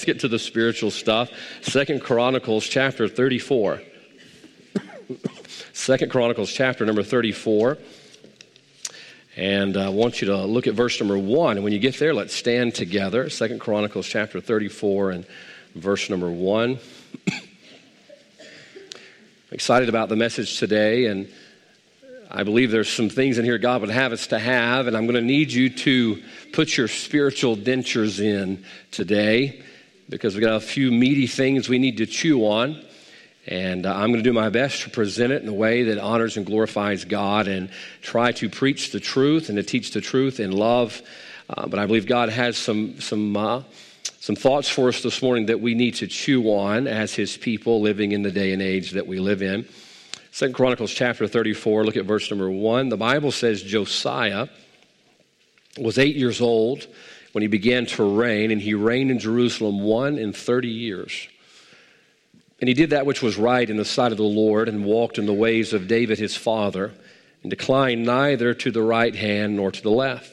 Let's get to the spiritual stuff. 2 Chronicles chapter 34. 2 Chronicles chapter number 34. And I want you to look at verse number 1. And when you get there, let's stand together. 2 Chronicles chapter 34 and verse number 1. I'm excited about the message today, and I believe there's some things in here God would have us to have, and I'm going to need you to put your spiritual dentures in today, because we've got a few meaty things we need to chew on, and I'm going to do my best to present it in a way that honors and glorifies God and try to preach the truth and to teach the truth in love, but I believe God has some thoughts for us this morning that we need to chew on as His people living in the day and age that we live in. 2 Chronicles chapter 34, look at verse number 1. The Bible says Josiah was 8 years old when he began to reign, and he reigned in Jerusalem 30 years. And he did that which was right in the sight of the Lord, and walked in the ways of David his father, and declined neither to the right hand nor to the left.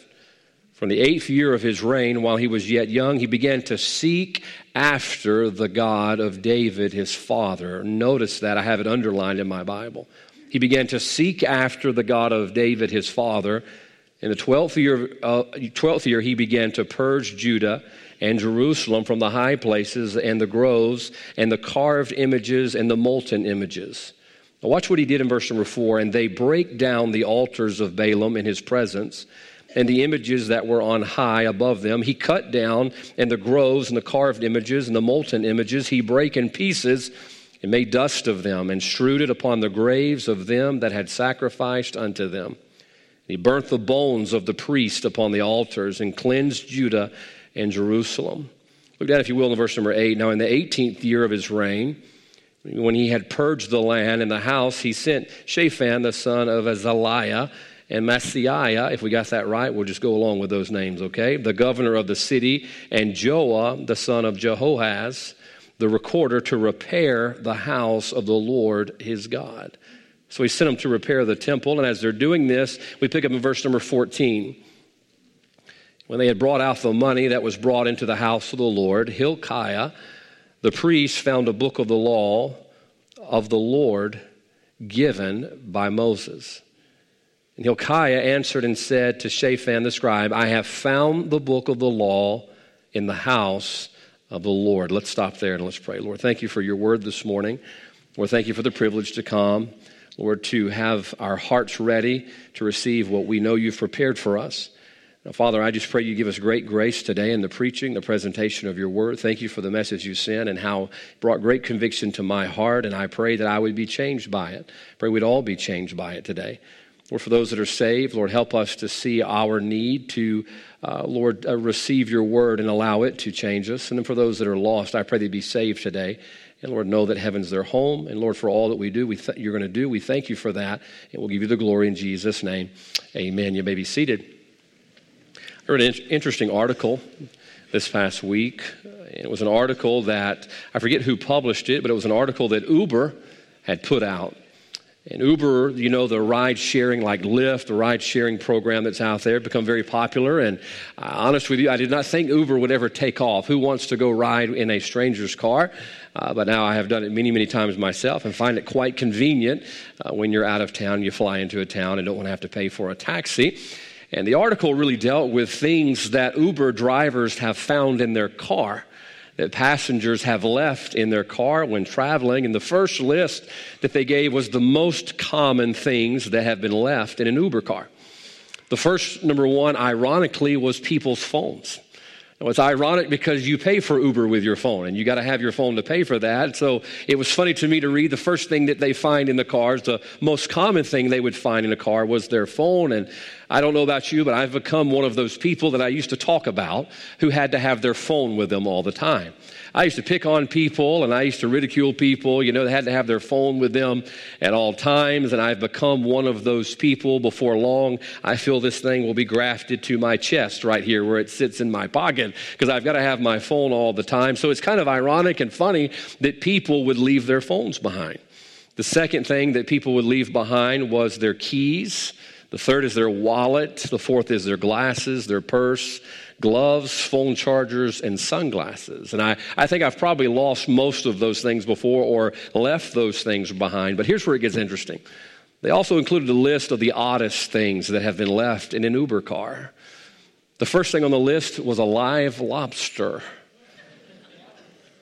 From the 8th year of his reign, while he was yet young, he began to seek after the God of David his father. Notice that. I have it underlined in my Bible. He began to seek after the God of David his father. In the 12th year, he began to purge Judah and Jerusalem from the high places and the groves and the carved images and the molten images. Now watch what he did in verse number 4. And they break down the altars of Baalim in his presence, and the images that were on high above them. He cut down, and the groves and the carved images and the molten images he brake in pieces, and made dust of them, and strewed it upon the graves of them that had sacrificed unto them. He burnt the bones of the priest upon the altars, and cleansed Judah and Jerusalem. Look down, if you will, in verse number 8. Now in the 18th year of his reign, when he had purged the land and the house, he sent Shaphan the son of Azaliah, and Maaseiah, if we got that right, we'll just go along with those names, okay? The governor of the city, and Joah, the son of Jehoaz, the recorder, to repair the house of the Lord his God. So he sent them to repair the temple, and as they're doing this, we pick up in verse number 14. When they had brought out the money that was brought into the house of the Lord, Hilkiah, the priest, found a book of the law of the Lord given by Moses. And Hilkiah answered and said to Shaphan the scribe, I have found the book of the law in the house of the Lord. Let's stop there and let's pray. Lord, thank you for your word this morning. Lord, thank you for the privilege to come. Lord, to have our hearts ready to receive what we know you've prepared for us. Now, Father, I just pray you give us great grace today in the preaching, the presentation of your word. Thank you for the message you sent and how it brought great conviction to my heart. And I pray that I would be changed by it. Pray we'd all be changed by it today. Lord, for those that are saved, Lord, help us to see our need to, receive your word and allow it to change us. And then for those that are lost, I pray they be saved today. And Lord, know that heaven's their home. And Lord, for all that we do, you're going to do, we thank you for that. And we'll give you the glory in Jesus' name. Amen. You may be seated. I read an interesting article this past week. It was an article that, I forget who published it, but it was an article that Uber had put out. And Uber, you know, the ride-sharing like Lyft, the ride-sharing program that's out there, become very popular. And honest with you, I did not think Uber would ever take off. Who wants to go ride in a stranger's car? But now I have done it many, many times myself and find it quite convenient when you're out of town, you fly into a town and don't want to have to pay for a taxi. And the article really dealt with things that Uber drivers have found in their car, that passengers have left in their car when traveling. And the first list that they gave was the most common things that have been left in an Uber car. The first, number one, ironically, was people's phones. Now, it's ironic because you pay for Uber with your phone, and you got to have your phone to pay for that. So it was funny to me to read the first thing that they find in the cars, the most common thing they would find in a car was their phone. And I don't know about you, but I've become one of those people that I used to talk about who had to have their phone with them all the time. I used to pick on people, and I used to ridicule people, you know, they had to have their phone with them at all times, and I've become one of those people. Before long, I feel this thing will be grafted to my chest right here where it sits in my pocket, because I've got to have my phone all the time. So it's kind of ironic and funny that people would leave their phones behind. The second thing that people would leave behind was their keys. The third is their wallet. The fourth is their glasses, their purse, gloves, phone chargers, and sunglasses. And I think I've probably lost most of those things before or left those things behind. But here's where it gets interesting. They also included a list of the oddest things that have been left in an Uber car. The first thing on the list was a live lobster.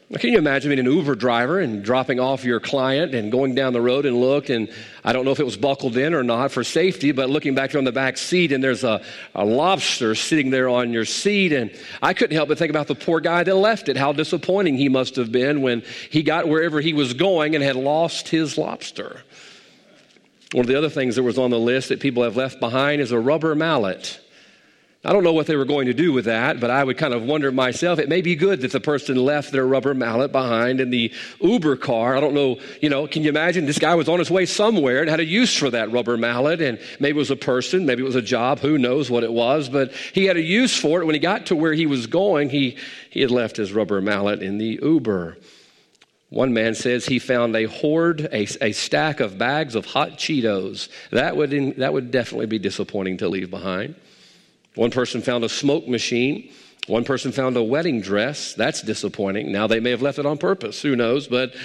Now, can you imagine being an Uber driver and dropping off your client and going down the road and look, and I don't know if it was buckled in or not for safety, but looking back there on the back seat and there's a lobster sitting there on your seat, and I couldn't help but think about the poor guy that left it, how disappointing he must have been when he got wherever he was going and had lost his lobster. One of the other things that was on the list that people have left behind is a rubber mallet. I don't know what they were going to do with that, but I would kind of wonder myself, it may be good that the person left their rubber mallet behind in the Uber car. I don't know, can you imagine this guy was on his way somewhere and had a use for that rubber mallet, and maybe it was a person, maybe it was a job, who knows what it was, but he had a use for it. When he got to where he was going, he had left his rubber mallet in the Uber. One man says he found a hoard, a stack of bags of hot Cheetos. That would definitely be disappointing to leave behind. One person found a smoke machine. One person found a wedding dress. That's disappointing. Now, they may have left it on purpose. Who knows? But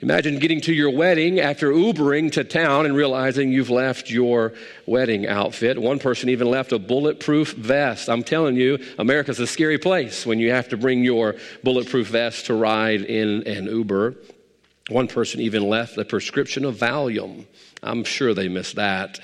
imagine getting to your wedding after Ubering to town and realizing you've left your wedding outfit. One person even left a bulletproof vest. I'm telling you, America's a scary place when you have to bring your bulletproof vest to ride in an Uber. One person even left a prescription of Valium. I'm sure they missed that.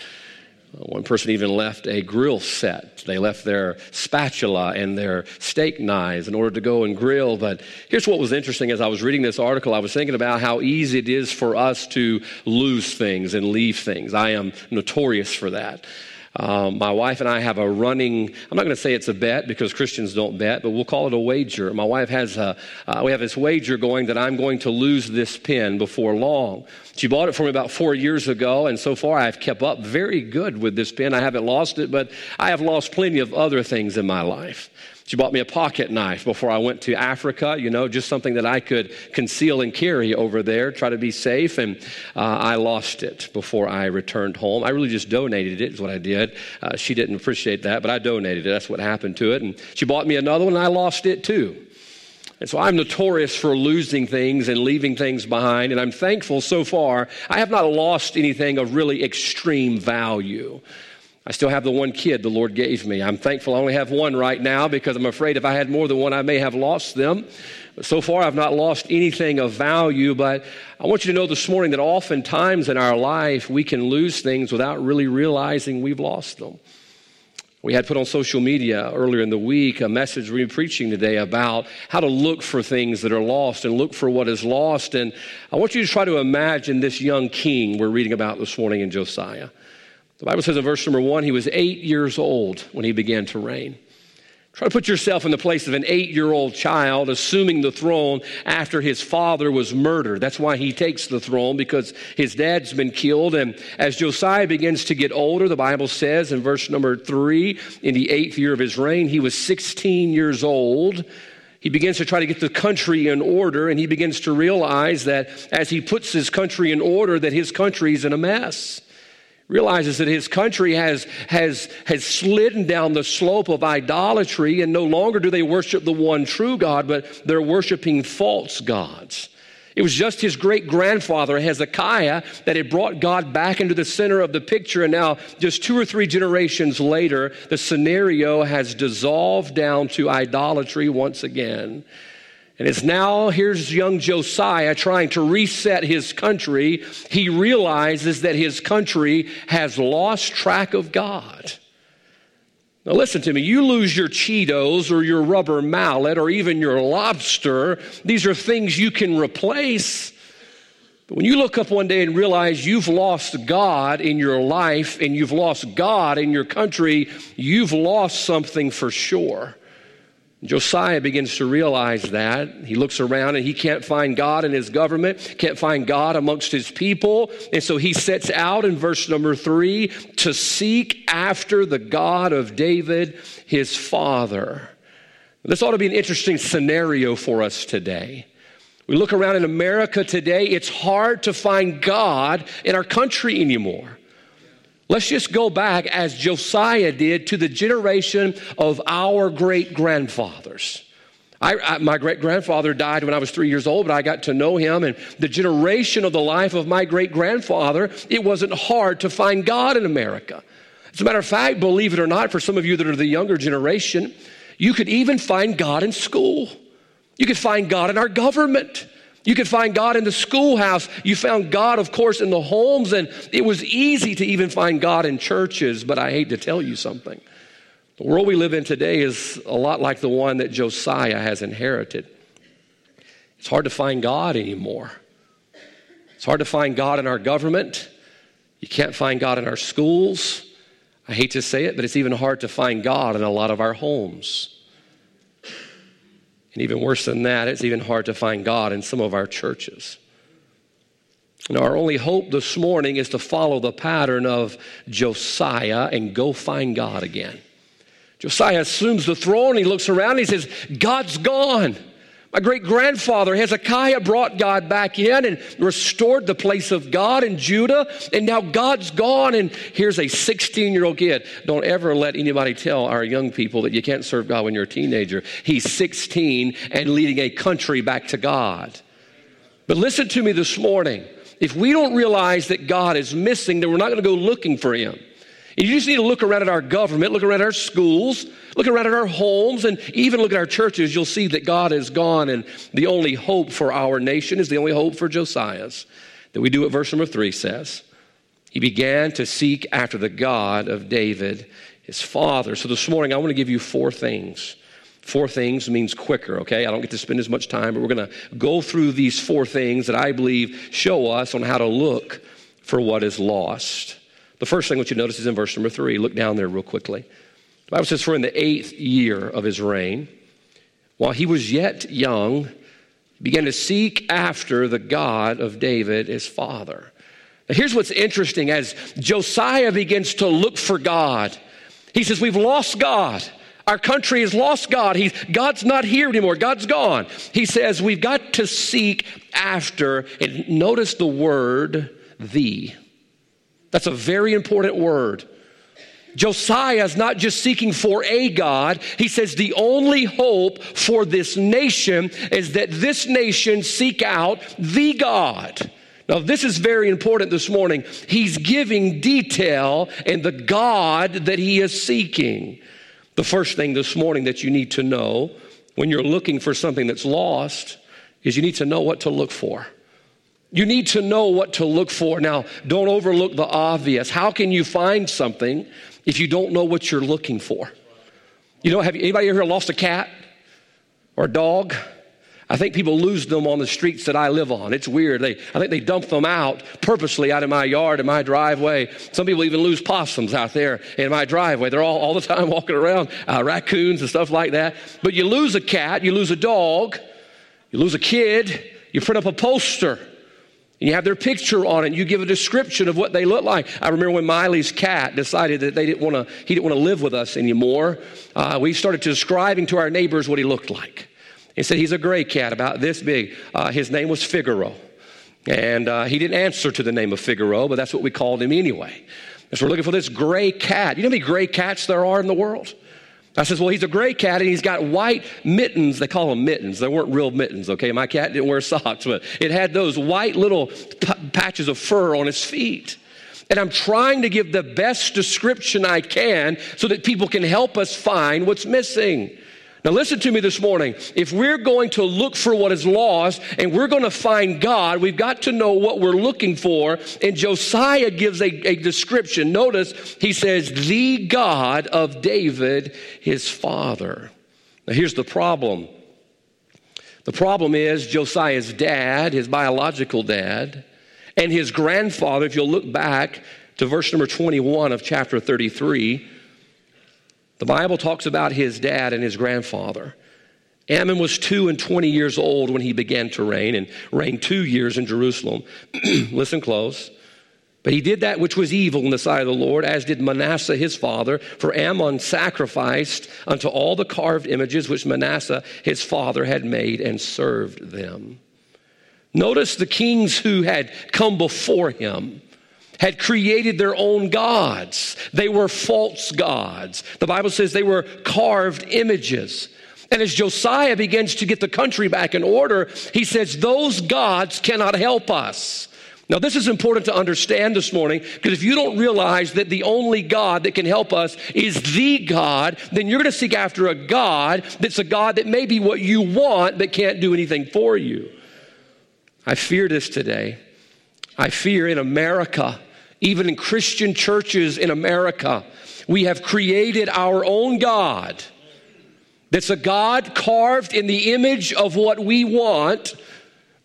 One person even left a grill set. They left their spatula and their steak knives in order to go and grill. But here's what was interesting. As I was reading this article, I was thinking about how easy it is for us to lose things and leave things. I am notorious for that. My wife and I have a running, I'm not going to say it's a bet because Christians don't bet, but we'll call it a wager. My wife has we have this wager going that I'm going to lose this pen before long. She bought it for me about 4 years ago, and so far I've kept up very good with this pen. I haven't lost it, but I have lost plenty of other things in my life. She bought me a pocket knife before I went to Africa, just something that I could conceal and carry over there, try to be safe, and I lost it before I returned home. I really just donated it is what I did. She didn't appreciate that, but I donated it. That's what happened to it. And she bought me another one, and I lost it too. And so I'm notorious for losing things and leaving things behind, and I'm thankful so far I have not lost anything of really extreme value. I still have the one kid the Lord gave me. I'm thankful I only have one right now because I'm afraid if I had more than one, I may have lost them. But so far, I've not lost anything of value. But I want you to know this morning that oftentimes in our life, we can lose things without really realizing we've lost them. We had put on social media earlier in the week a message we were preaching today about how to look for things that are lost and look for what is lost. And I want you to try to imagine this young king we're reading about this morning in Josiah. The Bible says in verse number 1, he was 8 years old when he began to reign. Try to put yourself in the place of an 8-year-old child assuming the throne after his father was murdered. That's why he takes the throne, because his dad's been killed. And as Josiah begins to get older, the Bible says in verse number 3, in the 8th year of his reign, he was 16 years old. He begins to try to get the country in order, and he begins to realize that as he puts his country in order, that his country's in a mess. Realizes that his country has slid down the slope of idolatry, and no longer do they worship the one true God, but they're worshiping false gods. It was just his great-grandfather, Hezekiah, that had brought God back into the center of the picture, and now just 2 or 3 generations later, the scenario has dissolved down to idolatry once again. And it's now, here's young Josiah trying to reset his country. He realizes that his country has lost track of God. Now listen to me, you lose your Cheetos or your rubber mallet or even your lobster. These are things you can replace. But when you look up one day and realize you've lost God in your life and you've lost God in your country, you've lost something for sure. Josiah begins to realize that. He looks around and he can't find God in his government, can't find God amongst his people. And so he sets out in verse number 3 to seek after the God of David, his father. This ought to be an interesting scenario for us today. We look around in America today, it's hard to find God in our country anymore. Let's just go back, as Josiah did, to the generation of our great-grandfathers. My great-grandfather died when I was 3 years old, but I got to know him. And the generation of the life of my great-grandfather, it wasn't hard to find God in America. As a matter of fact, believe it or not, for some of you that are the younger generation, you could even find God in school. You could find God in our government. You could find God in the schoolhouse. You found God, of course, in the homes. And it was easy to even find God in churches. But I hate to tell you something. The world we live in today is a lot like the one that Josiah has inherited. It's hard to find God anymore. It's hard to find God in our government. You can't find God in our schools. I hate to say it, but it's even hard to find God in a lot of our homes. And even worse than that, it's even hard to find God in some of our churches. Now, our only hope this morning is to follow the pattern of Josiah and go find God again. Josiah assumes the throne. He looks around and he says, God's gone. My great-grandfather Hezekiah brought God back in and restored the place of God in Judah. And now God's gone. And here's a 16-year-old kid. Don't ever let anybody tell our young people that you can't serve God when you're a teenager. He's 16 and leading a country back to God. But listen to me this morning. If we don't realize that God is missing, then we're not going to go looking for him. And you just need to look around at our government, look around at our schools, look around at our homes, and even look at our churches. You'll see that God is gone, and the only hope for our nation is the only hope for Josiah's, that we do what verse number 3 says. He began to seek after the God of David, his father. So this morning, I want to give you four things. Four things means quicker, okay? I don't get to spend as much time, but we're going to go through these four things that I believe show us on how to look for what is lost. The first thing what you notice is in verse number 3. Look down there real quickly. The Bible says, for in the 8th year of his reign, while he was yet young, he began to seek after the God of David, his father. Now, here's what's interesting. As Josiah begins to look for God, he says, we've lost God. Our country has lost God. God's not here anymore. God's gone. He says, we've got to seek after, and notice the word, thee. That's a very important word. Josiah is not just seeking for a God. He says the only hope for this nation is that this nation seek out the God. Now, this is very important this morning. He's giving detail in the God that he is seeking. The first thing this morning that you need to know when you're looking for something that's lost is you need to know what to look for. You need to know what to look for. Now, don't overlook the obvious. How can you find something if you don't know what you're looking for? You know, have anybody here lost a cat or a dog? I think people lose them on the streets that I live on. It's weird. I think they dump them out purposely out of my yard, in my driveway. Some people even lose possums out there in my driveway. They're all the time walking around, raccoons and stuff like that. But you lose a cat, you lose a dog, you lose a kid, you print up a poster. You have their picture on it. And you give a description of what they look like. I remember when Miley's cat decided that he didn't want to live with us anymore. We started describing to our neighbors what he looked like. He said, he's a gray cat, about this big. His name was Figaro. And he didn't answer to the name of Figaro, but that's what we called him anyway. And so we're looking for this gray cat. You know how many gray cats there are in the world? I says, well, he's a gray cat, and he's got white mittens. They call them mittens. They weren't real mittens, okay? My cat didn't wear socks, but it had those white little patches of fur on his feet. And I'm trying to give the best description I can so that people can help us find what's missing. Now, listen to me this morning. If we're going to look for what is lost and we're going to find God, we've got to know what we're looking for. And Josiah gives a description. Notice he says, the God of David, his father. Now, here's the problem. The problem is Josiah's dad, his biological dad, and his grandfather, if you'll look back to verse number 21 of chapter 33, the Bible talks about his dad and his grandfather. Ammon was 22 years old when he began to reign, and reigned 2 years in Jerusalem. Listen close. But he did that which was evil in the sight of the Lord, as did Manasseh his father. For Ammon sacrificed unto all the carved images which Manasseh his father had made, and served them. Notice the kings who had come before him. had created their own gods. They were false gods. The Bible says they were carved images. And as Josiah begins to get the country back in order, he says, those gods cannot help us. Now, this is important to understand this morning, because if you don't realize that the only God that can help us is the God, then you're going to seek after a God that's a God that may be what you want but can't do anything for you. I fear this today. I fear in America, even in Christian churches in America, we have created our own God that's a God carved in the image of what we want,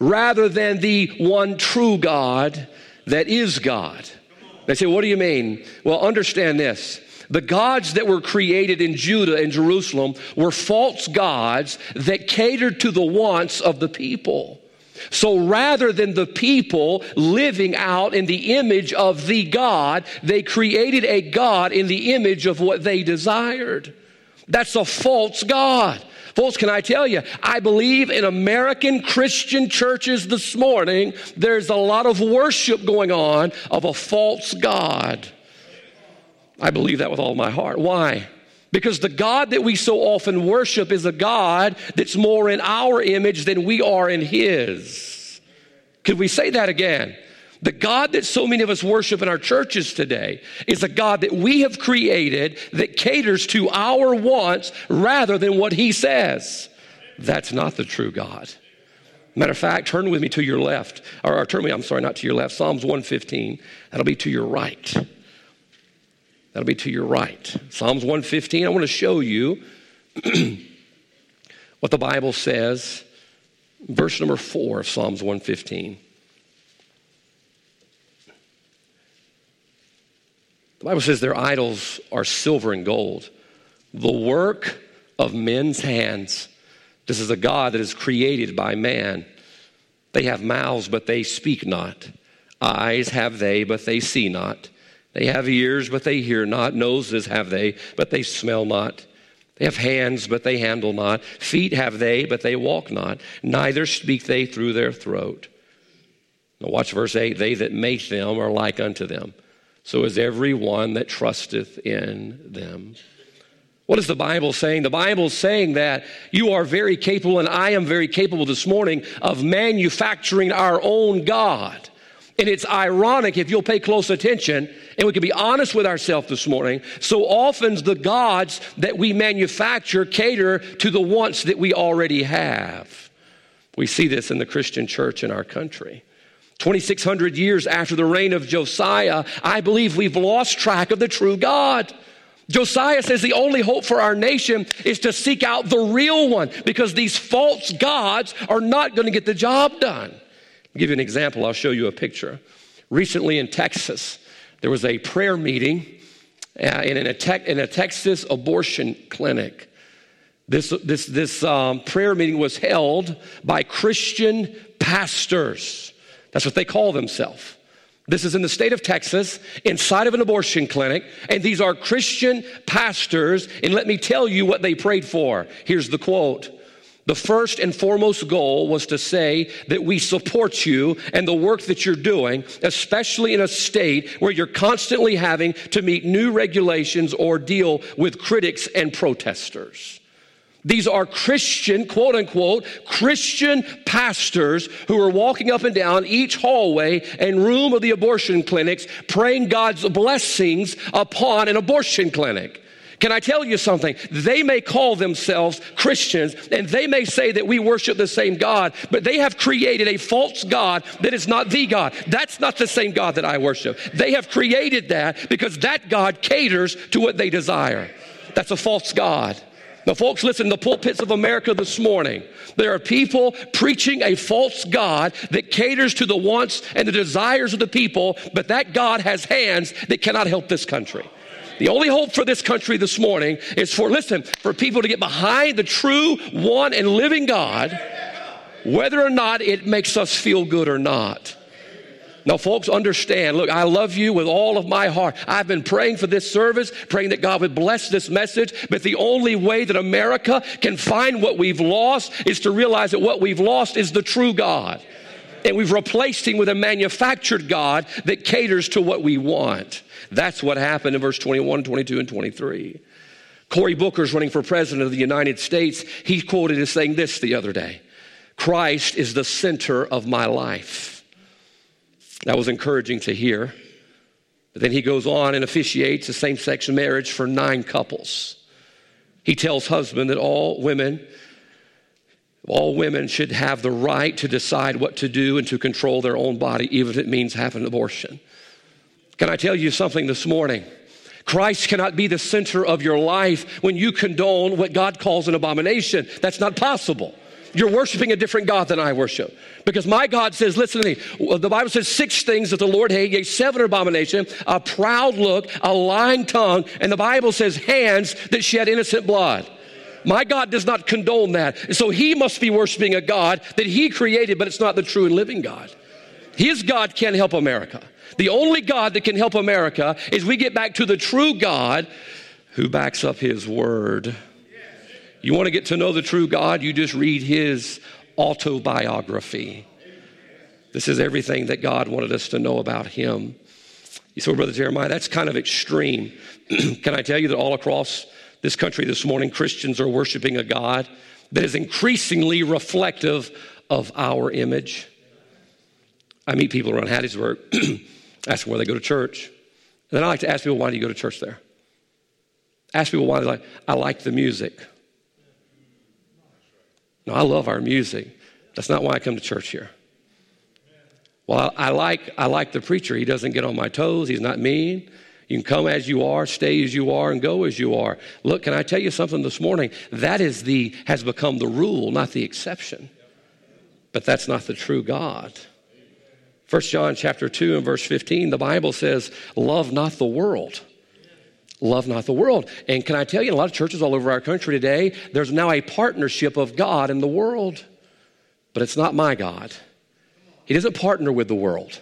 rather than the one true God that is God. They say, what do you mean? Well, understand this. The gods that were created in Judah and Jerusalem were false gods that catered to the wants of the people. So rather than the people living out in the image of the God, they created a God in the image of what they desired. That's a false God. Folks, can I tell you, I believe in American Christian churches this morning, there's a lot of worship going on of a false God. I believe that with all my heart. Why? Because the God that we so often worship is a God that's more in our image than we are in His. Could we say that again? The God that so many of us worship in our churches today is a God that we have created that caters to our wants rather than what He says. That's not the true God. Matter of fact, turn with me to your left, or turn me, I'm sorry, not to your left, Psalms 115. That'll be to your right. That'll be to your right. Psalms 115, I want to show you what the Bible says. Verse number 4 of Psalms 115. The Bible says their idols are silver and gold, the work of men's hands. This is a God that is created by man. They have mouths, but they speak not. Eyes have they, but they see not. They have ears, but they hear not. Noses have they, but they smell not. They have hands, but they handle not. Feet have they, but they walk not. Neither speak they through their throat. Now watch verse 8. They that make them are like unto them. So is every one that trusteth in them. What is the Bible saying? The Bible's saying that you are very capable, and I am very capable this morning, of manufacturing our own God. And it's ironic if you'll pay close attention, and we can be honest with ourselves this morning, so often the gods that we manufacture cater to the wants that we already have. We see this in the Christian church in our country. 2,600 years after the reign of Josiah, I believe we've lost track of the true God. Josiah says the only hope for our nation is to seek out the real one, because these false gods are not going to get the job done. I'll give you an example. I'll show you a picture. Recently in Texas, there was a prayer meeting in a Texas abortion clinic. This prayer meeting was held by Christian pastors. That's what they call themselves. This is in the state of Texas, inside of an abortion clinic, and these are Christian pastors, and let me tell you what they prayed for. Here's the quote. The first and foremost goal was to say that we support you and the work that you're doing, especially in a state where you're constantly having to meet new regulations or deal with critics and protesters. These are Christian, quote unquote, Christian pastors who are walking up and down each hallway and room of the abortion clinics praying God's blessings upon an abortion clinic. Can I tell you something? They may call themselves Christians, and they may say that we worship the same God, but they have created a false God that is not the God. That's not the same God that I worship. They have created that because that God caters to what they desire. That's a false God. Now, folks, listen, the pulpits of America this morning, there are people preaching a false God that caters to the wants and the desires of the people, but that God has hands that cannot help this country. The only hope for this country this morning is for people to get behind the true, one, and living God, whether or not it makes us feel good or not. Now, folks, understand, look, I love you with all of my heart. I've been praying for this service, praying that God would bless this message, but the only way that America can find what we've lost is to realize that what we've lost is the true God. and we've replaced him with a manufactured God that caters to what we want. That's what happened in verse 21, 22, and 23. Cory Booker's running for president of the United States. He's quoted as saying this the other day: Christ is the center of my life. That was encouraging to hear. But then he goes on and officiates a same-sex marriage for 9 couples. He tells husbands that all women should have the right to decide what to do and to control their own body, even if it means having an abortion. Can I tell you something this morning? Christ cannot be the center of your life when you condone what God calls an abomination. That's not possible. You're worshiping a different God than I worship. Because my God says, listen to me, the Bible says 6 things that the Lord hates, yea, 7 abominations: a proud look, a lying tongue, and the Bible says hands that shed innocent blood. My God does not condone that. And so he must be worshiping a God that he created, but it's not the true and living God. His God can't help America. The only God that can help America is we get back to the true God who backs up his word. You want to get to know the true God? You just read his autobiography. This is everything that God wanted us to know about him. You say, well, Brother Jeremiah, that's kind of extreme. Can I tell you that all across this country this morning, Christians are worshiping a God that is increasingly reflective of our image? I meet people around Hattiesburg, ask them where they go to church. And then I like to ask people, why do you go to church there? Ask people why they like, I like the music. No, I love our music. That's not why I come to church here. Well, I like the preacher. He doesn't get on my toes. He's not mean. You can come as you are, stay as you are, and go as you are. Look, can I tell you something this morning? That is has become the rule, not the exception. But that's not the true God. 1 John chapter 2 and verse 15, the Bible says, love not the world. Love not the world. And can I tell you, in a lot of churches all over our country today, there's now a partnership of God and the world. But it's not my God. He doesn't partner with the world.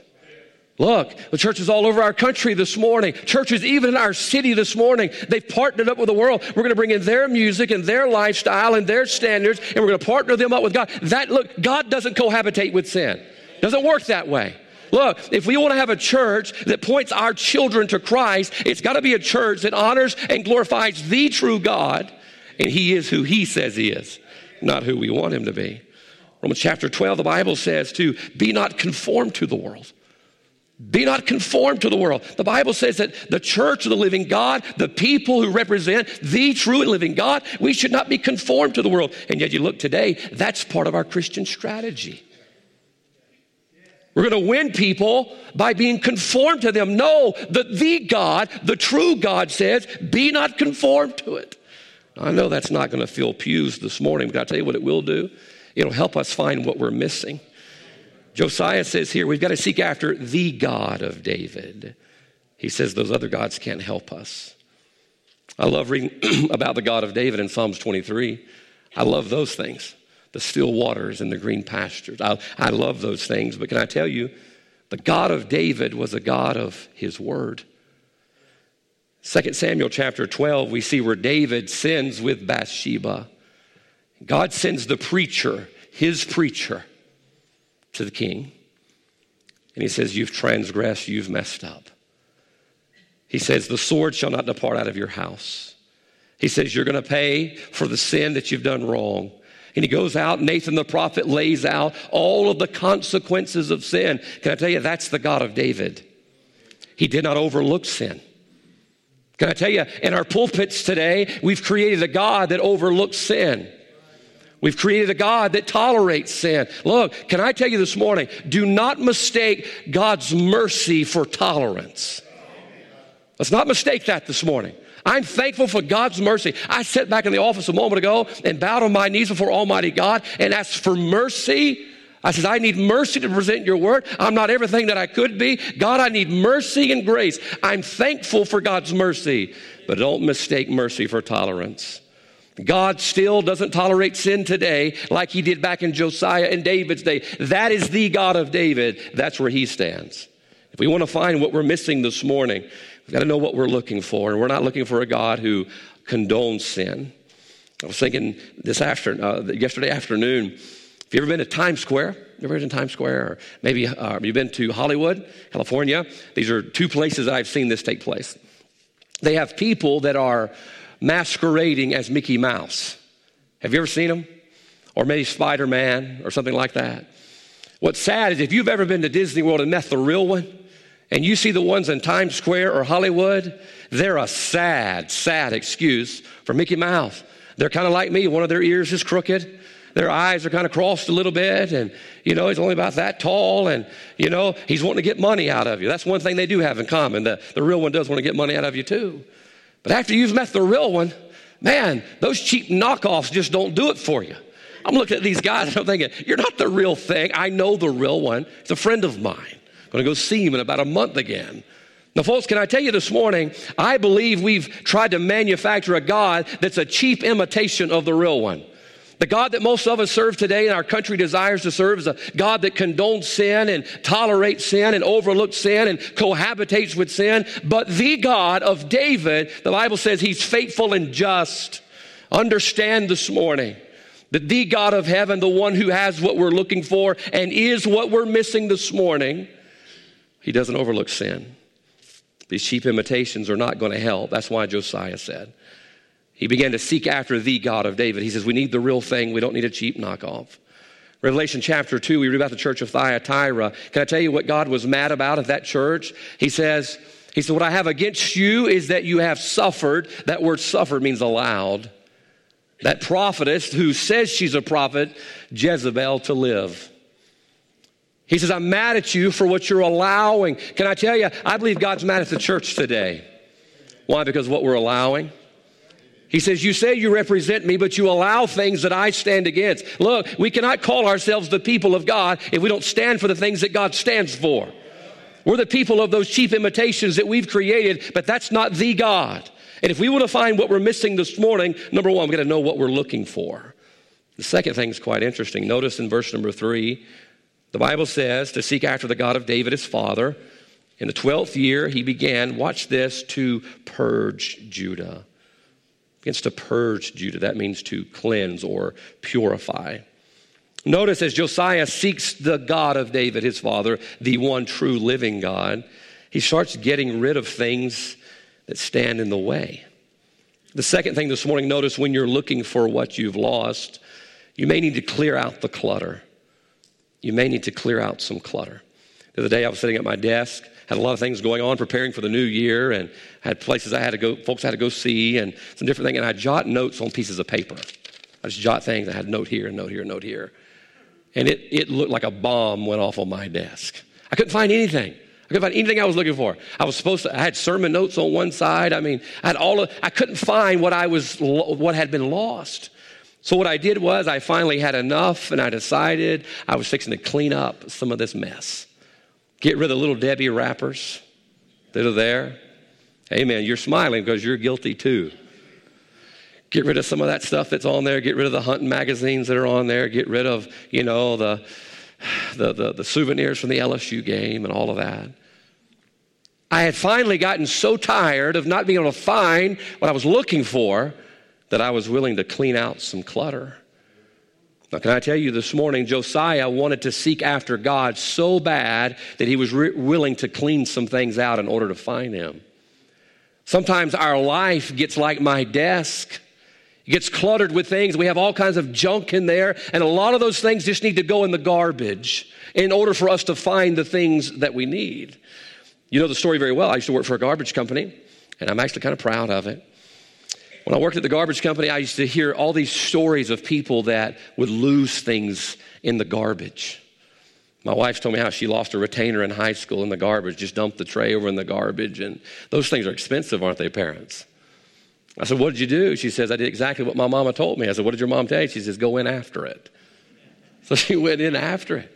Look, the churches all over our country this morning, churches even in our city this morning, they've partnered up with the world. We're going to bring in their music and their lifestyle and their standards, and we're going to partner them up with God. Look, God doesn't cohabitate with sin. Doesn't work that way. Look, if we want to have a church that points our children to Christ, it's got to be a church that honors and glorifies the true God, and he is who he says he is, not who we want him to be. Romans chapter 12, the Bible says to be not conformed to the world. Be not conformed to the world. The Bible says that the church of the living God, the people who represent the true and living God, we should not be conformed to the world. And yet you look today, that's part of our Christian strategy. We're going to win people by being conformed to them. No, the God, the true God says, be not conformed to it. I know that's not going to fill pews this morning, but I'll tell you what it will do. It'll help us find what we're missing. Josiah says here, we've got to seek after the God of David. He says those other gods can't help us. I love reading about the God of David in Psalms 23. I love those things. The still waters and the green pastures. I love those things. But can I tell you, the God of David was a God of his word. 2 Samuel chapter 12, we see where David sins with Bathsheba. God sends the preacher, his preacher, to the king. And he says, you've transgressed, you've messed up. He says, the sword shall not depart out of your house. He says, you're going to pay for the sin that you've done wrong. And he goes out, Nathan the prophet lays out all of the consequences of sin. Can I tell you, that's the God of David. He did not overlook sin. Can I tell you, in our pulpits today, we've created a God that overlooks sin. We've created a God that tolerates sin. Look, can I tell you this morning, do not mistake God's mercy for tolerance. Let's not mistake that this morning. I'm thankful for God's mercy. I sat back in the office a moment ago and bowed on my knees before Almighty God and asked for mercy. I said, I need mercy to present your word. I'm not everything that I could be. God, I need mercy and grace. I'm thankful for God's mercy, but don't mistake mercy for tolerance. God still doesn't tolerate sin today like he did back in Josiah and David's day. That is the God of David. That's where he stands. If we want to find what we're missing this morning, we've got to know what we're looking for, and we're not looking for a God who condones sin. I was thinking yesterday afternoon, have you ever been to Times Square? You ever been in Times Square? Or maybe you've been to Hollywood, California? These are two places that I've seen this take place. They have people that are masquerading as Mickey Mouse. Have you ever seen them? Or maybe Spider-Man or something like that. What's sad is if you've ever been to Disney World and met the real one, and you see the ones in Times Square or Hollywood, they're a sad, sad excuse for Mickey Mouse. They're kind of like me. One of their ears is crooked. Their eyes are kind of crossed a little bit. And, you know, he's only about that tall. And, you know, he's wanting to get money out of you. That's one thing they do have in common. The real one does want to get money out of you too. But after you've met the real one, man, those cheap knockoffs just don't do it for you. I'm looking at these guys and I'm thinking, you're not the real thing. I know the real one. It's a friend of mine. I'm going to go see him in about a month again. Now, folks, can I tell you this morning, I believe we've tried to manufacture a God that's a cheap imitation of the real one. The God that most of us serve today and our country desires to serve is a God that condones sin and tolerates sin and overlooks sin and cohabitates with sin. But the God of David, the Bible says he's faithful and just. Understand this morning that the God of heaven, the one who has what we're looking for and is what we're missing this morning, he doesn't overlook sin. These cheap imitations are not going to help. That's why Josiah said. He began to seek after the God of David. He says, we need the real thing. We don't need a cheap knockoff. Revelation chapter 2, we read about the church of Thyatira. Can I tell you what God was mad about at that church? He said, what I have against you is that you have suffered. That word suffered means allowed. That prophetess who says she's a prophet, Jezebel, to live. He says, I'm mad at you for what you're allowing. Can I tell you, I believe God's mad at the church today. Why? Because of what we're allowing. He says, you say you represent me, but you allow things that I stand against. Look, we cannot call ourselves the people of God if we don't stand for the things that God stands for. We're the people of those cheap imitations that we've created, but that's not the God. And if we want to find what we're missing this morning, number one, we've got to know what we're looking for. The second thing is quite interesting. Notice in verse number 3, the Bible says to seek after the God of David, his father. In the 12th year, he began, watch this, to purge Judah. He begins to purge Judah. That means to cleanse or purify. Notice as Josiah seeks the God of David, his father, the one true living God, he starts getting rid of things that stand in the way. The second thing this morning, notice when you're looking for what you've lost, you may need to clear out the clutter. You may need to clear out some clutter. The other day I was sitting at my desk, had a lot of things going on, preparing for the new year, and had places I had to go, folks I had to go see, and some different things. And I jot notes on pieces of paper. I just jot things. I had a note here, and note here, and note here. And it looked like a bomb went off on my desk. I couldn't find anything. I couldn't find anything I was looking for. I had sermon notes on one side. I couldn't find what had been lost. So what I did was I finally had enough, and I decided I was fixing to clean up some of this mess. Get rid of the little Debbie wrappers that are there. Amen. You're smiling because you're guilty too. Get rid of some of that stuff that's on there. Get rid of the hunting magazines that are on there. Get rid of, you know, the souvenirs from the LSU game and all of that. I had finally gotten so tired of not being able to find what I was looking for that I was willing to clean out some clutter. Now, can I tell you this morning, Josiah wanted to seek after God so bad that he was willing to clean some things out in order to find him. Sometimes our life gets like my desk. It gets cluttered with things. We have all kinds of junk in there, and a lot of those things just need to go in the garbage in order for us to find the things that we need. You know the story very well. I used to work for a garbage company, and I'm actually kind of proud of it. When I worked at the garbage company, I used to hear all these stories of people that would lose things in the garbage. My wife told me how she lost a retainer in high school in the garbage, just dumped the tray over in the garbage. And those things are expensive, aren't they, parents? I said, what did you do? She says, I did exactly what my mama told me. I said, what did your mom tell you? She says, go in after it. So she went in after it.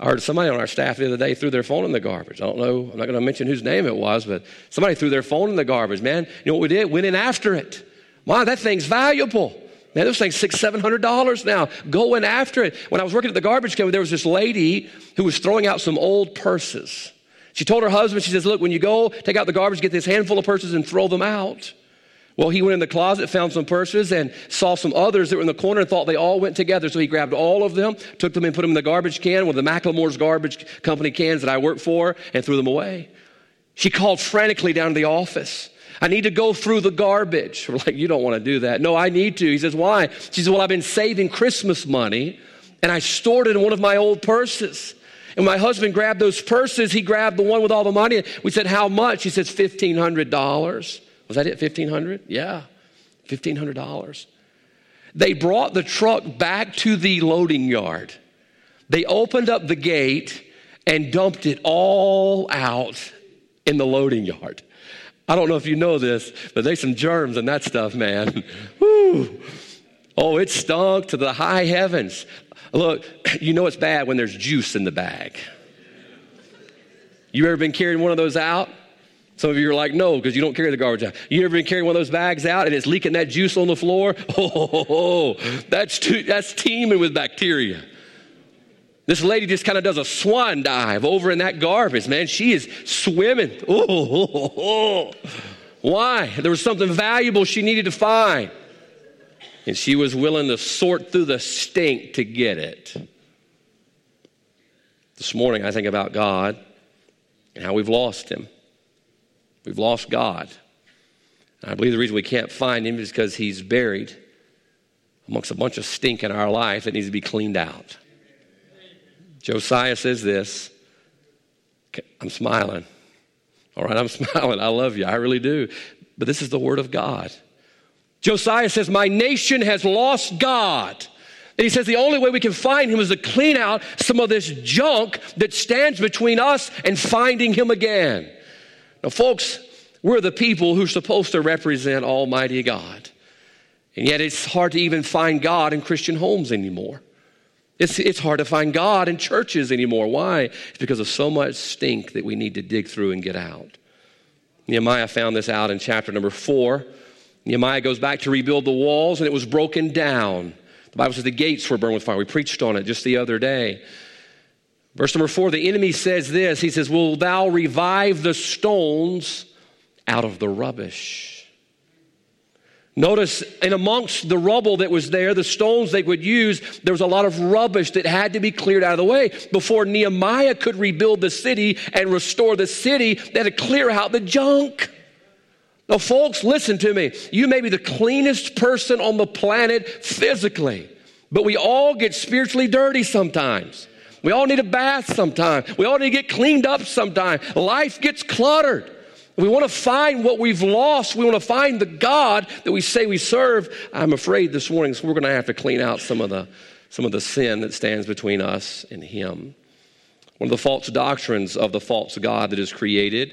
I heard somebody on our staff the other day threw their phone in the garbage. I don't know. I'm not going to mention whose name it was, but somebody threw their phone in the garbage, man. You know what we did? Went in after it. Wow, that thing's valuable. Man, those things $600, $700 now. Go in after it. When I was working at the garbage company, there was this lady who was throwing out some old purses. She told her husband, she says, look, when you go, take out the garbage, get this handful of purses and throw them out. Well, he went in the closet, found some purses, and saw some others that were in the corner and thought they all went together. So he grabbed all of them, took them and put them in the garbage can, one of the Macklemore's garbage company cans that I work for, and threw them away. She called frantically down to the office. I need to go through the garbage. We're like, you don't want to do that. No, I need to. He says, why? She says, well, I've been saving Christmas money, and I stored it in one of my old purses. And my husband grabbed those purses. He grabbed the one with all the money. We said, how much? He says, $1,500. Was that it, $1,500? Yeah, $1,500. They brought the truck back to the loading yard. They opened up the gate and dumped it all out in the loading yard. I don't know if you know this, but there's some germs in that stuff, man. Woo. Oh, it stunk to the high heavens. Look, you know it's bad when there's juice in the bag. You ever been carrying one of those out? Some of you are like, no, because you don't carry the garbage out. You ever been carrying one of those bags out and it's leaking that juice on the floor? Oh, that's teeming with bacteria. This lady just kind of does a swan dive over in that garbage, man. She is swimming. Oh. Why? There was something valuable she needed to find. And she was willing to sort through the stink to get it. This morning, I think about God and how we've lost him. We've lost God. And I believe the reason we can't find him is because he's buried amongst a bunch of stink in our life that needs to be cleaned out. Josiah says this. I'm smiling. All right, I'm smiling. I love you. I really do. But this is the word of God. Josiah says, my nation has lost God. And he says the only way we can find him is to clean out some of this junk that stands between us and finding him again. Now, folks, we're the people who are supposed to represent Almighty God. And yet it's hard to even find God in Christian homes anymore. It's hard to find God in churches anymore. Why? It's because of so much stink that we need to dig through and get out. Nehemiah found this out in chapter number 4. Nehemiah goes back to rebuild the walls, and it was broken down. The Bible says the gates were burned with fire. We preached on it just the other day. Verse number 4, the enemy says this. He says, will thou revive the stones out of the rubbish? Notice, and amongst the rubble that was there, the stones they would use, there was a lot of rubbish that had to be cleared out of the way. Before Nehemiah could rebuild the city and restore the city, they had to clear out the junk. Now, folks, listen to me. You may be the cleanest person on the planet physically, but we all get spiritually dirty sometimes. We all need a bath sometime. We all need to get cleaned up sometime. Life gets cluttered. We want to find what we've lost. We want to find the God that we say we serve. I'm afraid this morning we're going to have to clean out some of the sin that stands between us and him. One of the false doctrines of the false God that is created,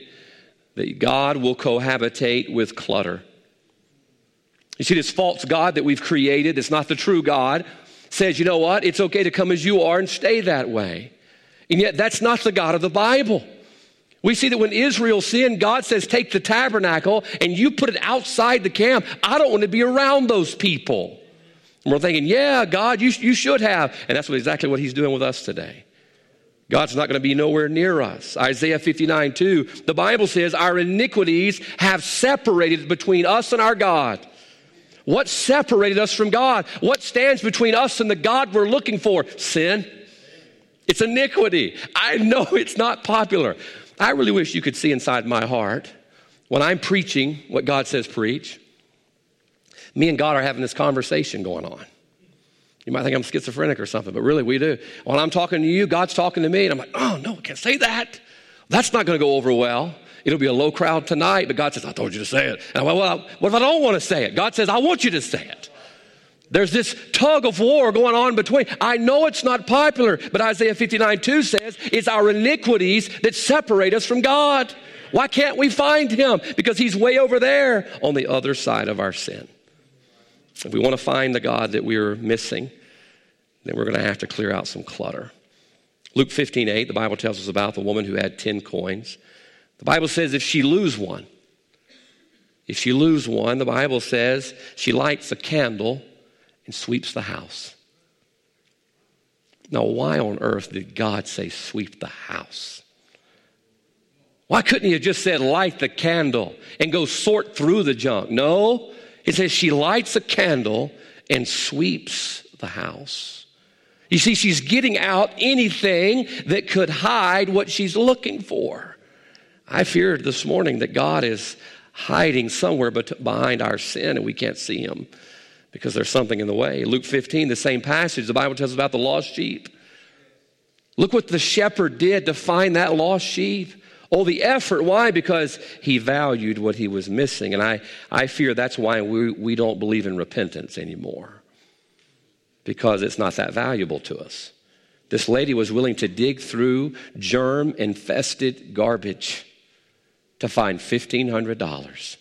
that God will cohabitate with clutter. You see, this false God that we've created, it's not the true God, says, you know what, it's okay to come as you are and stay that way. And yet that's not the God of the Bible. We see that when Israel sinned, God says, take the tabernacle and you put it outside the camp. I don't want to be around those people. And we're thinking, yeah, God, you should have. And that's exactly what he's doing with us today. God's not going to be nowhere near us. Isaiah 59:2, the Bible says, our iniquities have separated between us and our God. What separated us from God? What stands between us and the God we're looking for? Sin. It's iniquity. I know it's not popular. I really wish you could see inside my heart when I'm preaching what God says preach. Me and God are having this conversation going on. You might think I'm schizophrenic or something, but really we do. When I'm talking to you, God's talking to me, and I'm like, oh, no, I can't say that. That's not going to go over well. It'll be a low crowd tonight, but God says, I told you to say it. And I'm like, well, what if I don't want to say it? God says, I want you to say it. There's this tug of war going on between. I know it's not popular, but Isaiah 59:2 says, it's our iniquities that separate us from God. Why can't we find him? Because he's way over there on the other side of our sin. If we want to find the God that we are missing, then we're going to have to clear out some clutter. Luke 15:8, the Bible tells us about the woman who had 10 coins. The Bible says if she lose one, the Bible says she lights a candle and sweeps the house. Now, why on earth did God say sweep the house? Why couldn't he have just said, light the candle and go sort through the junk? No, it says she lights a candle and sweeps the house. You see, she's getting out anything that could hide what she's looking for. I feared this morning that God is hiding somewhere behind our sin and we can't see him because there's something in the way. Luke 15, the same passage, the Bible tells us about the lost sheep. Look what the shepherd did to find that lost sheep. Oh, the effort. Why? Because he valued what he was missing. And I fear that's why we don't believe in repentance anymore, because it's not that valuable to us. This lady was willing to dig through germ-infested garbage to find $1,500.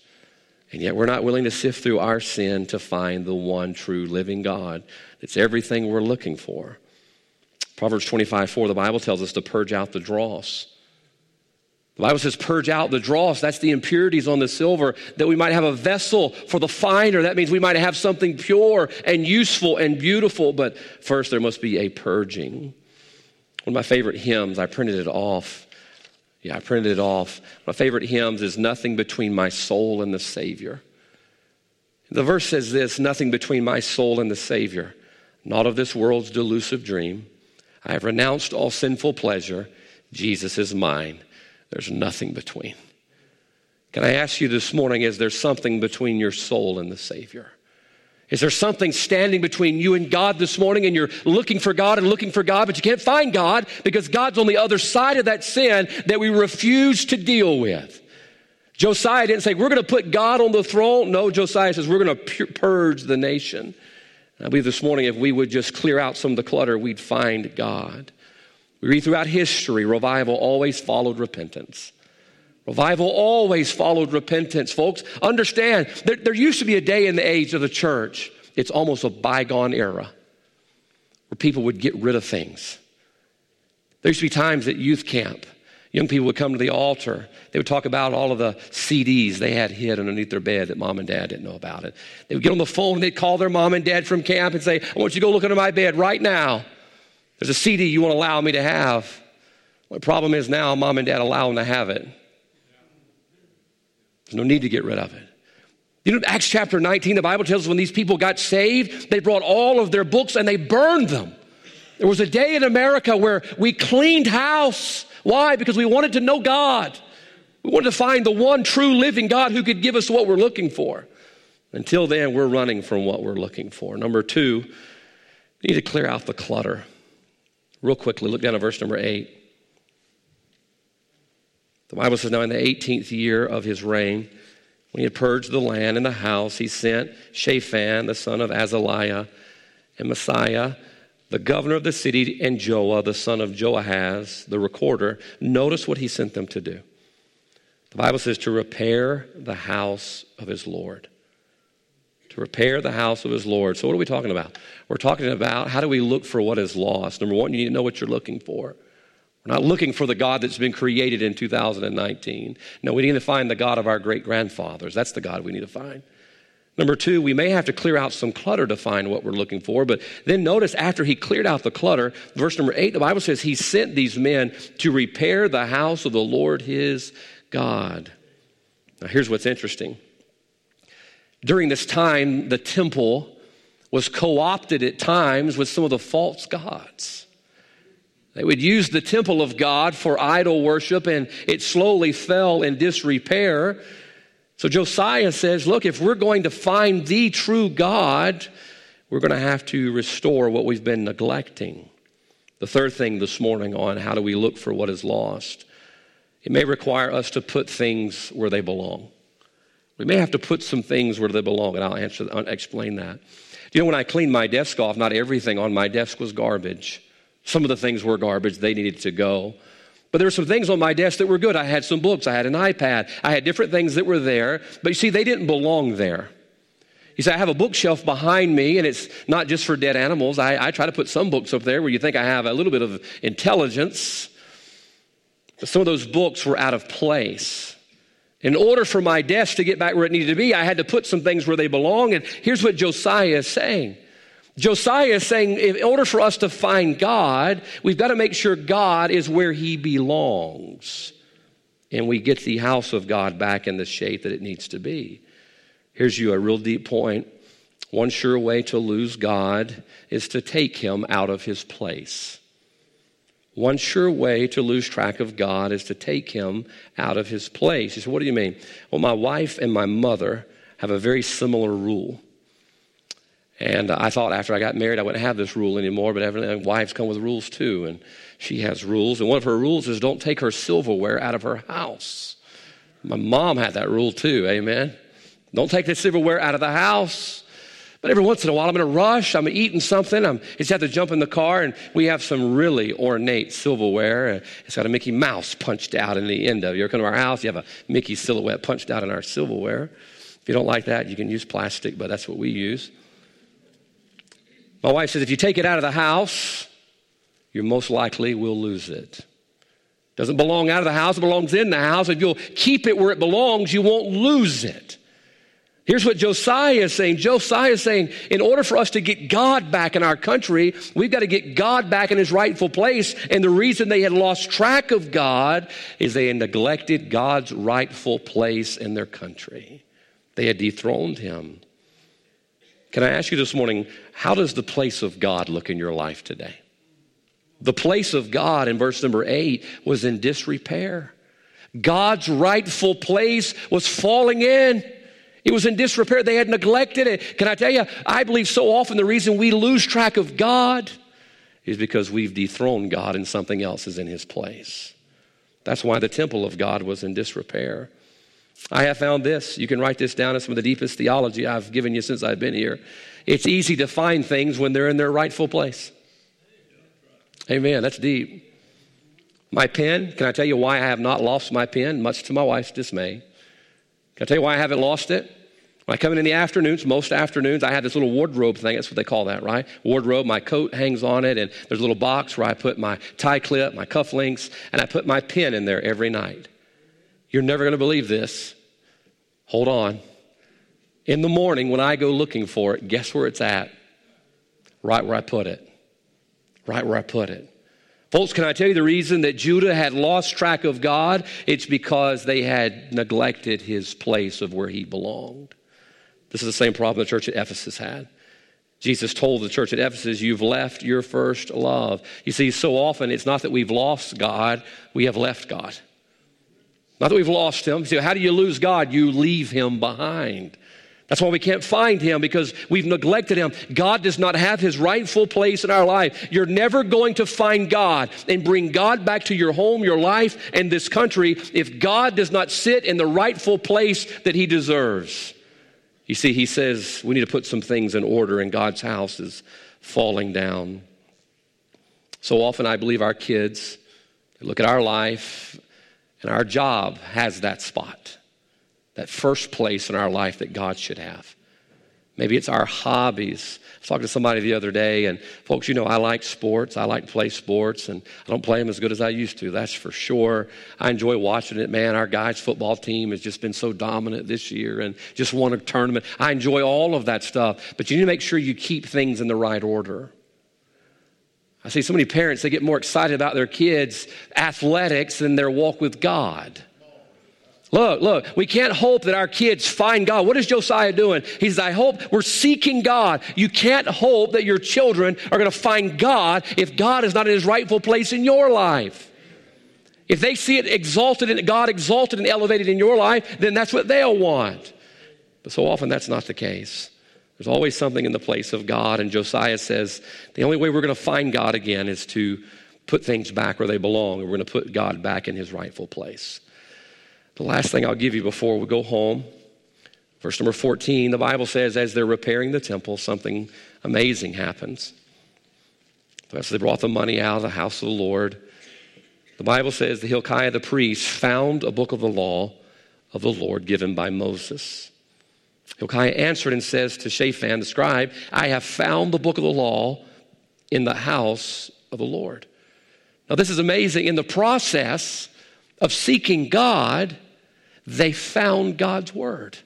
And yet we're not willing to sift through our sin to find the one true living God. It's everything we're looking for. Proverbs 25:4, the Bible tells us to purge out the dross. The Bible says purge out the dross. That's the impurities on the silver, that we might have a vessel for the finer. That means we might have something pure and useful and beautiful, but first there must be a purging. One of my favorite hymns, I printed it off. My favorite hymns is Nothing Between My Soul and the Savior. The verse says this, nothing between my soul and the Savior, not of this world's delusive dream. I have renounced all sinful pleasure. Jesus is mine. There's nothing between. Can I ask you this morning, is there something between your soul and the Savior? Is there something standing between you and God this morning, and you're looking for God and looking for God, but you can't find God because God's on the other side of that sin that we refuse to deal with? Josiah didn't say, we're going to put God on the throne. No, Josiah says, we're going to purge the nation. I believe this morning, if we would just clear out some of the clutter, we'd find God. We read throughout history, revival always followed repentance. Revival always followed repentance, folks. Understand, there used to be a day in the age of the church, it's almost a bygone era, where people would get rid of things. There used to be times at youth camp, young people would come to the altar. They would talk about all of the CDs they had hid underneath their bed that mom and dad didn't know about it. They would get on the phone and they'd call their mom and dad from camp and say, I want you to go look under my bed right now. There's a CD you won't allow me to have. Well, the problem is now mom and dad allow them to have it. There's no need to get rid of it. You know, Acts chapter 19, the Bible tells us when these people got saved, they brought all of their books and they burned them. There was a day in America where we cleaned house. Why? Because we wanted to know God. We wanted to find the one true living God who could give us what we're looking for. Until then, we're running from what we're looking for. Number two, you need to clear out the clutter. Real quickly, look down at verse number 8. The Bible says, now in the 18th year of his reign, when he had purged the land and the house, he sent Shaphan, the son of Azaliah, and Maaseiah, the governor of the city, and Joah, the son of Jehoaz, the recorder. Notice what he sent them to do. The Bible says to repair the house of his Lord. To repair the house of his Lord. So what are we talking about? We're talking about how do we look for what is lost. Number one, you need to know what you're looking for. We're not looking for the God that's been created in 2019. No, we need to find the God of our great-grandfathers. That's the God we need to find. Number two, we may have to clear out some clutter to find what we're looking for. But then notice after he cleared out the clutter, verse number 8, the Bible says he sent these men to repair the house of the Lord his God. Now here's what's interesting. During this time, the temple was co-opted at times with some of the false gods. They would use the temple of God for idol worship, and it slowly fell in disrepair. So Josiah says, look, if we're going to find the true God, we're going to have to restore what we've been neglecting. The third thing this morning on how do we look for what is lost, it may require us to put things where they belong. We may have to put some things where they belong, and I'll explain that. You know, when I cleaned my desk off, not everything on my desk was garbage. Some of the things were garbage. They needed to go. But there were some things on my desk that were good. I had some books. I had an iPad. I had different things that were there. But you see, they didn't belong there. You see, I have a bookshelf behind me, and it's not just for dead animals. I try to put some books up there where you think I have a little bit of intelligence. But some of those books were out of place. In order for my desk to get back where it needed to be, I had to put some things where they belong. And here's what Josiah is saying. Josiah is saying, in order for us to find God, we've got to make sure God is where he belongs, and we get the house of God back in the shape that it needs to be. Here's you a real deep point. One sure way to lose God is to take him out of his place. One sure way to lose track of God is to take him out of his place. You say, what do you mean? Well, my wife and my mother have a very similar rule. And I thought after I got married, I wouldn't have this rule anymore, but evidently wives come with rules too, and she has rules. And one of her rules is don't take her silverware out of her house. My mom had that rule too, amen? Don't take the silverware out of the house. But every once in a while, I'm in a rush. I'm eating something. I just have to jump in the car, and we have some really ornate silverware. It's got a Mickey Mouse punched out in the end of it. You ever come to our house, you have a Mickey silhouette punched out in our silverware. If you don't like that, you can use plastic, but that's what we use. My wife says, if you take it out of the house, you most likely will lose it. It doesn't belong out of the house. It belongs in the house. If you'll keep it where it belongs, you won't lose it. Here's what Josiah is saying. Josiah is saying, in order for us to get God back in our country, we've got to get God back in his rightful place. And the reason they had lost track of God is they had neglected God's rightful place in their country. They had dethroned him. Can I ask you this morning, how does the place of God look in your life today? The place of God in verse number 8 was in disrepair. God's rightful place was falling in. It was in disrepair. They had neglected it. Can I tell you, I believe so often the reason we lose track of God is because we've dethroned God and something else is in his place. That's why the temple of God was in disrepair. I have found this. You can write this down as some of the deepest theology I've given you since I've been here. It's easy to find things when they're in their rightful place. Amen. That's deep. My pen, can I tell you why I have not lost my pen, much to my wife's dismay? Can I tell you why I haven't lost it? When I come in the afternoons, most afternoons, I have this little wardrobe thing. That's what they call that, right? Wardrobe. My coat hangs on it, and there's a little box where I put my tie clip, my cufflinks, and I put my pen in there every night. You're never going to believe this. Hold on. In the morning when I go looking for it, guess where it's at? Right where I put it. Right where I put it. Folks, can I tell you the reason that Judah had lost track of God? It's because they had neglected his place of where he belonged. This is the same problem the church at Ephesus had. Jesus told the church at Ephesus, you've left your first love. You see, so often it's not that we've lost God, we have left God. Not that we've lost him. So how do you lose God? You leave him behind. That's why we can't find him, because we've neglected him. God does not have his rightful place in our life. You're never going to find God and bring God back to your home, your life, and this country if God does not sit in the rightful place that he deserves. You see, he says we need to put some things in order, and God's house is falling down. So often I believe our kids look at our life, and our job has that spot. That first place in our life that God should have. Maybe it's our hobbies. I was talking to somebody the other day, and folks, you know, I like sports. I like to play sports, and I don't play them as good as I used to, that's for sure. I enjoy watching it. Man, our guys' football team has just been so dominant this year and just won a tournament. I enjoy all of that stuff, but you need to make sure you keep things in the right order. I see so many parents, they get more excited about their kids' athletics than their walk with God. Look, we can't hope that our kids find God. What is Josiah doing? He says, I hope we're seeking God. You can't hope that your children are going to find God if God is not in his rightful place in your life. If they see it exalted and God exalted and elevated in your life, then that's what they'll want. But so often that's not the case. There's always something in the place of God. And Josiah says, the only way we're going to find God again is to put things back where they belong. And we're going to put God back in his rightful place. The last thing I'll give you before we go home, verse number 14, the Bible says, as they're repairing the temple, something amazing happens. So they brought the money out of the house of the Lord. The Bible says that Hilkiah the priest found a book of the law of the Lord given by Moses. Hilkiah answered and says to Shaphan the scribe, I have found the book of the law in the house of the Lord. Now this is amazing. In the process of seeking God, they found God's word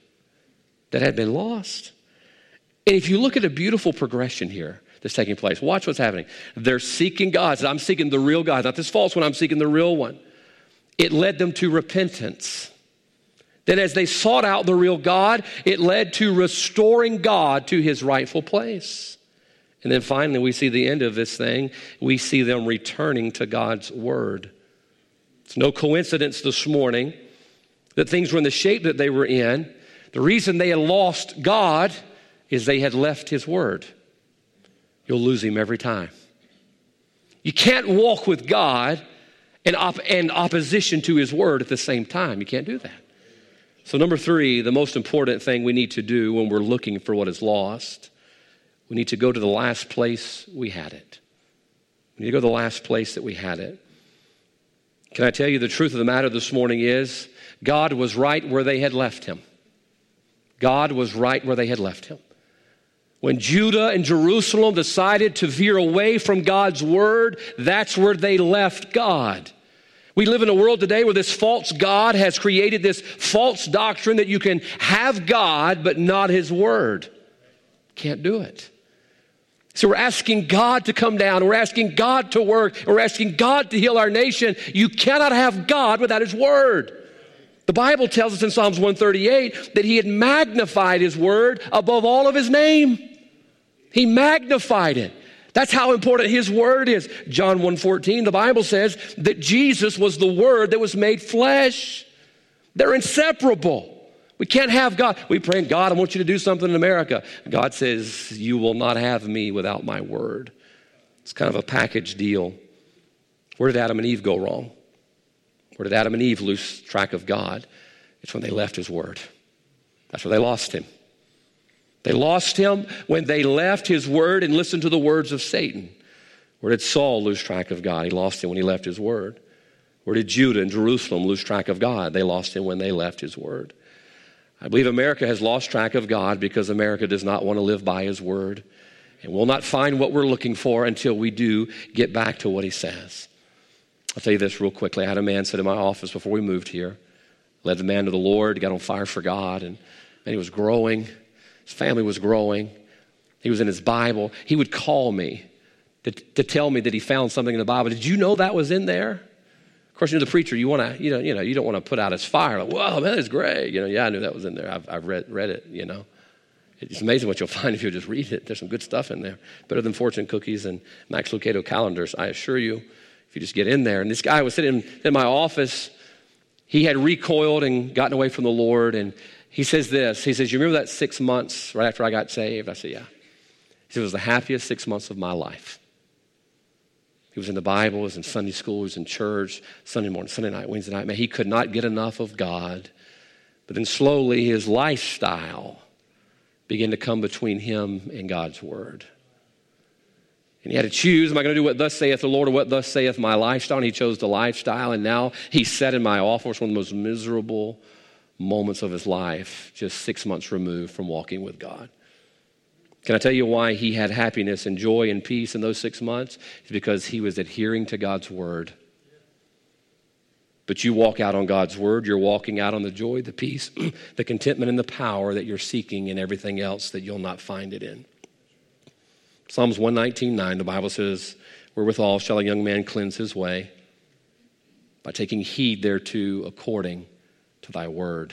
that had been lost. And if you look at a beautiful progression here that's taking place, watch what's happening. They're seeking God. I'm seeking the real God, not this false one. I'm seeking the real one. it led them to repentance. That as they sought out the real God, it led to restoring God to his rightful place. And then finally, we see the end of this thing. We see them returning to God's word. It's no coincidence this morning that things were in the shape that they were in. The reason they had lost God is they had left his word. You'll lose him every time. You can't walk with God and opposition to his word at the same time. You can't do that. So number three, the most important thing we need to do when we're looking for what is lost, we need to go to the last place we had it. We need to go to the last place that we had it. Can I tell you the truth of the matter this morning is God was right where they had left him. God was right where they had left him. When Judah and Jerusalem decided to veer away from God's word, that's where they left God. We live in a world today where this false God has created this false doctrine that you can have God but not his word. Can't do it. So we're asking God to come down. We're asking God to work. We're asking God to heal our nation. You cannot have God without his word. The Bible tells us in Psalms 138 that he had magnified his word above all of his name. He magnified it. That's how important his word is. John 1:14, the Bible says that Jesus was the word that was made flesh. They're inseparable. We can't have God. We pray, God, I want you to do something in America. God says, you will not have me without my word. It's kind of a package deal. Where did Adam and Eve go wrong? Or did Adam and Eve lose track of God? It's when they left his word. That's where they lost him. They lost him when they left his word and listened to the words of Satan. Where did Saul lose track of God? He lost him when he left his word. Where did Judah and Jerusalem lose track of God? They lost him when they left his word. I believe America has lost track of God because America does not want to live by his word. And we'll not find what we're looking for until we do get back to what he says. I'll tell you this real quickly. I had a man sit in my office before we moved here, led the man to the Lord, he got on fire for God, and he was growing. His family was growing. He was in his Bible. He would call me to tell me that he found something in the Bible. Did you know that was in there? Of course, you're the preacher. You want to, you know, you don't want to put out his fire. Like, whoa, man, that's great. You know, yeah, I knew that was in there. I've read it. You know, it's amazing what you'll find if you just read it. There's some good stuff in there, better than fortune cookies and Max Lucado calendars. I assure you. If you just get in there. And this guy was sitting in my office. He had recoiled and gotten away from the Lord. And he says this. He says, you remember that 6 months right after I got saved? I said, yeah. He said, it was the happiest 6 months of my life. He was in the Bible. He was in Sunday school. He was in church. Sunday morning, Sunday night, Wednesday night. Man, he could not get enough of God. But then slowly his lifestyle began to come between him and God's word. And he had to choose, am I going to do what thus saith the Lord or what thus saith my lifestyle? And he chose the lifestyle, and now he's sat in my office, one of the most miserable moments of his life, just 6 months removed from walking with God. Can I tell you why he had happiness and joy and peace in those 6 months? It's because he was adhering to God's word. But you walk out on God's word, you're walking out on the joy, the peace, the contentment, and the power that you're seeking in everything else that you'll not find it in. Psalms 119:9, the Bible says, wherewithal shall a young man cleanse his way by taking heed thereto according to thy word.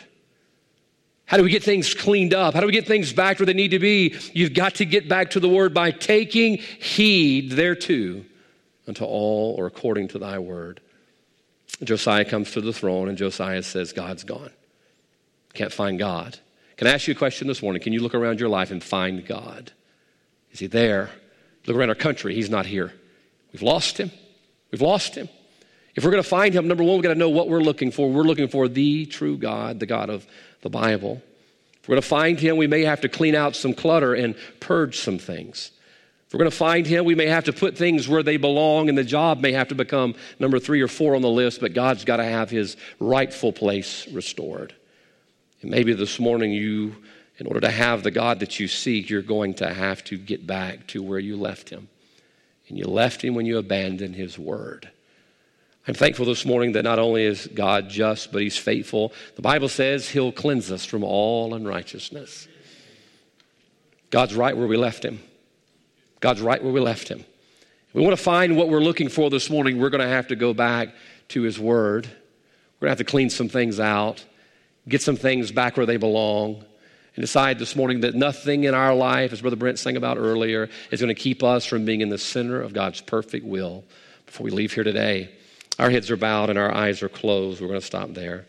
How do we get things cleaned up? How do we get things back where they need to be? You've got to get back to the word by taking heed thereto unto all or according to thy word. Josiah comes to the throne and Josiah says, God's gone. Can't find God. Can I ask you a question this morning? Can you look around your life and find God? Is he there? Look around our country. He's not here. We've lost him. We've lost him. If we're going to find him, number one, we've got to know what we're looking for. We're looking for the true God, the God of the Bible. If we're going to find him, we may have to clean out some clutter and purge some things. If we're going to find him, we may have to put things where they belong, and the job may have to become number 3 or 4 on the list, but God's got to have his rightful place restored. And maybe this morning you... in order to have the God that you seek, you're going to have to get back to where you left him. And you left him when you abandoned his word. I'm thankful this morning that not only is God just, but he's faithful. The Bible says he'll cleanse us from all unrighteousness. God's right where we left him. God's right where we left him. If we want to find what we're looking for this morning, we're going to have to go back to his word. We're going to have to clean some things out, get some things back where they belong, and decide this morning that nothing in our life, as Brother Brent sang about earlier, is going to keep us from being in the center of God's perfect will before we leave here today. Our heads are bowed and our eyes are closed. We're going to stop there.